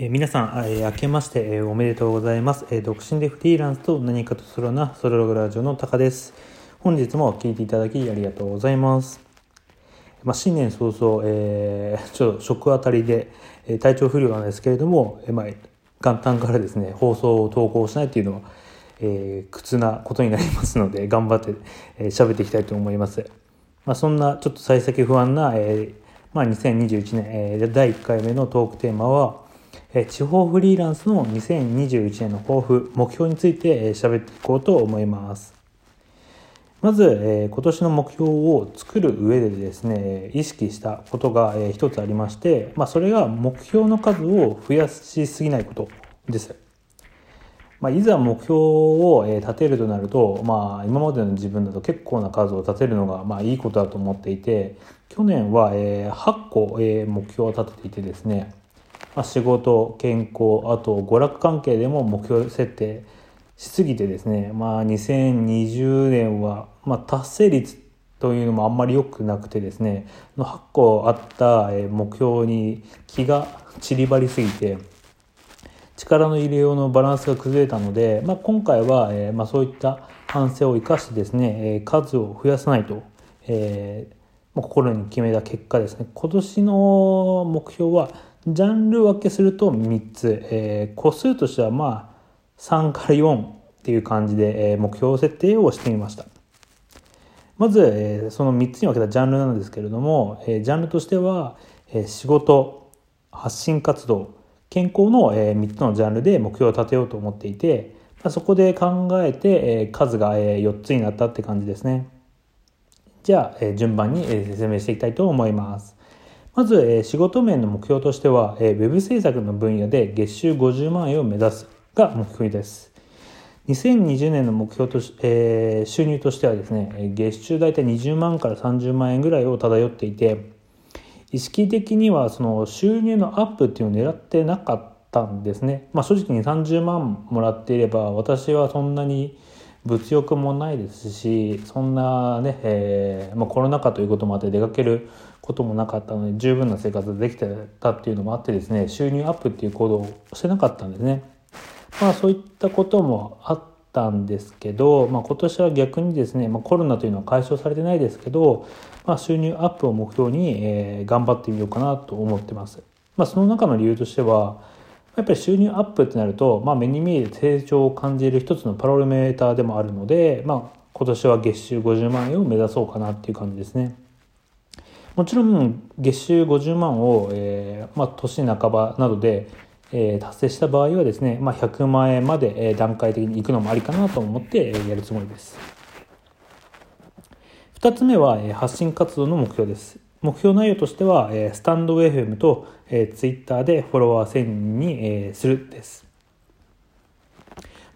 皆さん、明けまして、おめでとうございます。独身でフリーランスと何かとするなソログラジオのタカです。本日も聞いていただきありがとうございます。新年早々、ちょっと食あたりで、体調不良なんですけれども、元旦からですね、放送を投稿しないというのは、苦痛なことになりますので、頑張って喋っていきたいと思います。そんなちょっと幸先不安な、2021年、第1回目のトークテーマは、地方フリーランスの2021年の抱負、目標について喋っていこうと思います。まず、今年の目標を作る上でですね、意識したことが一つありまして、それが目標の数を増やしすぎないことです。いざ目標を立てるとなると、今までの自分だと結構な数を立てるのがいいことだと思っていて、去年は8個目標を立てていてですね、仕事、健康、あと娯楽関係でも目標設定しすぎてですね、2020年は、達成率というのもあんまり良くなくてですね、8個あった目標に気が散りばりすぎて、力の入れようのバランスが崩れたので、今回は、そういった反省を生かしてですね、数を増やさないと、心に決めた結果ですね、今年の目標はジャンル分けすると3つ、個数としては3から4っていう感じで、目標設定をしてみました。まず、その3つに分けたジャンルなんですけれども、ジャンルとしては、仕事、発信活動、健康の、3つのジャンルで目標を立てようと思っていて、そこで考えて、数が、4つになったって感じですね。じゃあ、順番に、説明していきたいと思います。まず、仕事面の目標としては、ウェブ制作の分野で月収50万円を目指すが目標です。2020年の目標とし、収入としてはですね、月収大体20万から30万円ぐらいを漂っていて、意識的にはその収入のアップっていうのを狙ってなかったんですね。正直に30万もらっていれば、私はそんなに物欲もないですし、そんなね、コロナ禍ということもあって出かけることもなかったので、十分な生活ができてたっていうのもあってですね、収入アップっていう行動をしてなかったんですね。そういったこともあったんですけど、今年は逆にですね、コロナというのは解消されてないですけど、収入アップを目標に、頑張ってみようかなと思ってます。その中の理由としては、やっぱり収入アップってなると、目に見える成長を感じる一つのパロメーターでもあるので、今年は月収50万円を目指そうかなっていう感じですね。もちろん月収50万を、年半ばなどで、達成した場合はですね、100万円まで段階的に行くのもありかなと思ってやるつもりです。2つ目は発信活動の目標です。目標内容としては、スタンド FM と Twitter でフォロワー1000人にするです。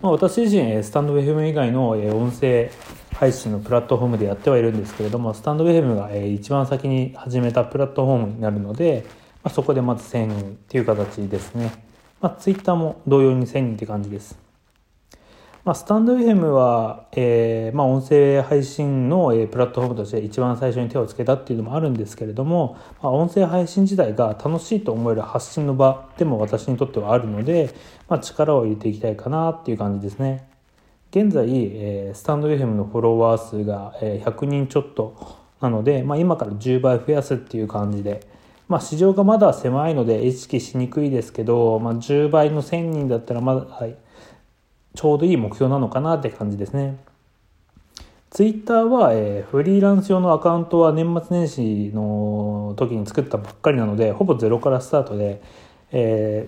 私自身、スタンド FM 以外の音声配信のプラットフォームでやってはいるんですけれども、スタンド FM が一番先に始めたプラットフォームになるので、そこでまず1000人っていう形ですね。Twitter も同様に1000人って感じです。スタンド FM は、音声配信の、プラットフォームとして一番最初に手をつけたっていうのもあるんですけれども、音声配信自体が楽しいと思える発信の場でも私にとってはあるので、力を入れていきたいかなっていう感じですね。現在、スタンド FM のフォロワー数が、100人ちょっとなので、今から10倍増やすっていう感じで、市場がまだ狭いので意識しにくいですけど、10倍の1000人だったらまだ、ちょうどいい目標なのかなって感じですね。ツイッターは、フリーランス用のアカウントは年末年始の時に作ったばっかりなので、ほぼゼロからスタートで、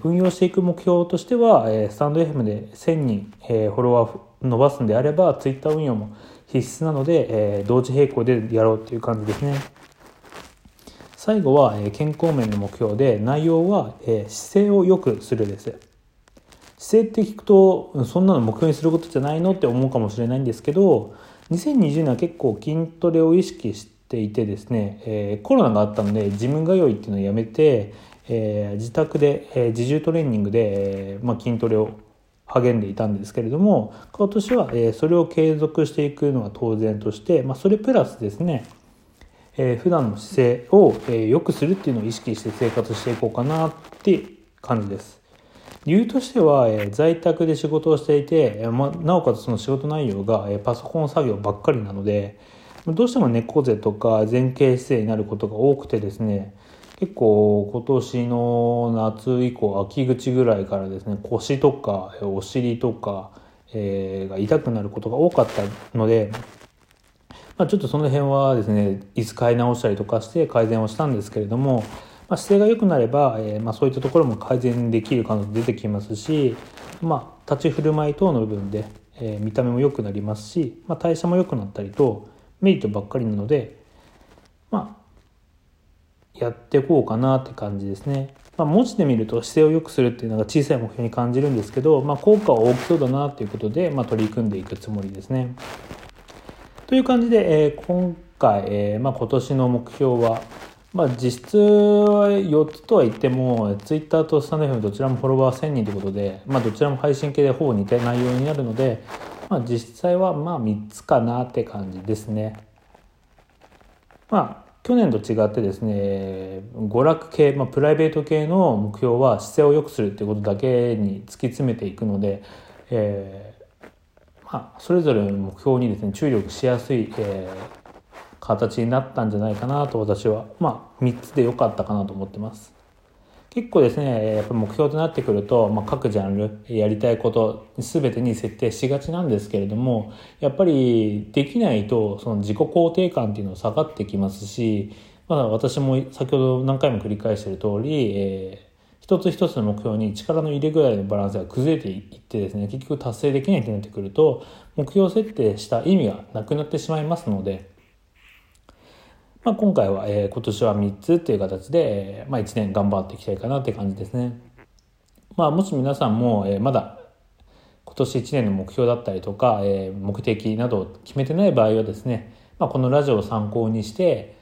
運用していく目標としては、スタンド FM で1000人、フォロワー伸ばすんであれば、ツイッター運用も必須なので、同時並行でやろうっていう感じですね。最後は、健康面の目標で、内容は、姿勢を良くするです。姿勢って聞くと、そんなの目標にすることじゃないのって思うかもしれないんですけど、2020年は結構筋トレを意識していてですね、コロナがあったのでジム通いっていうのをやめて、自宅で、自重トレーニングで、筋トレを励んでいたんですけれども、今年は、それを継続していくのは当然として、それプラスですね、普段の姿勢を良くするっていうのを意識して生活していこうかなって感じです。理由としては、在宅で仕事をしていて、なおかつその仕事内容がパソコン作業ばっかりなので、どうしても猫背とか前傾姿勢になることが多くてですね、結構今年の夏以降、秋口ぐらいからですね、腰とかお尻とかが痛くなることが多かったので、ちょっとその辺はですね、椅子買い直したりとかして改善をしたんですけれども、姿勢が良くなれば、そういったところも改善できる可能性出てきますし、立ち振る舞い等の部分で、見た目も良くなりますし、代謝も良くなったりとメリットばっかりなので、やっていこうかなって感じですね。文字で見ると姿勢を良くするっていうのが小さい目標に感じるんですけど、効果は大きそうだなということで、取り組んでいくつもりですね。という感じで、今回、今年の目標は、実質は4つとは言っても、Twitter とスタンド FM どちらもフォロワー1000人ということで、どちらも配信系でほぼ似た内容になるので、実際は3つかなって感じですね。去年と違ってですね、娯楽系、プライベート系の目標は姿勢を良くするっていうことだけに突き詰めていくので、それぞれの目標にですね、注力しやすい、形になったんじゃないかなと私は、3つで良かったかなと思ってます。結構ですね、やっぱ目標となってくると、各ジャンルやりたいこと全てに設定しがちなんですけれども、やっぱりできないとその自己肯定感っていうのが下がってきますし、私も先ほど何回も繰り返している通り、一つ一つの目標に力の入れ具合のバランスが崩れていってですね、結局達成できないってなってくると、目標設定した意味がなくなってしまいますので、今回は、今年は3つという形で、1年頑張っていきたいかなって感じですね。もし皆さんも、まだ今年1年の目標だったりとか、目的などを決めてない場合はですね、このラジオを参考にして、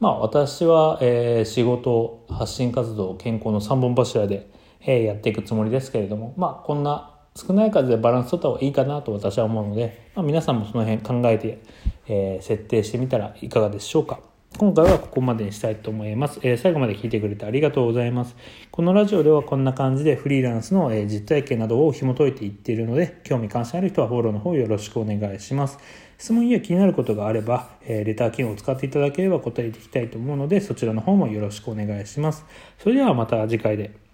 私は、仕事、発信活動、健康の3本柱で、やっていくつもりですけれども、こんな少ない数でバランス取った方がいいかなと私は思うので、皆さんもその辺考えて、設定してみたらいかがでしょうか。今回はここまでにしたいと思います。最後まで聞いてくれてありがとうございます。このラジオではこんな感じでフリーランスの実体験などを紐解いていっているので、興味関心ある人はフォローの方よろしくお願いします。質問や気になることがあれば、レター機能を使っていただければ答えていきたいと思うので、そちらの方もよろしくお願いします。それではまた次回で。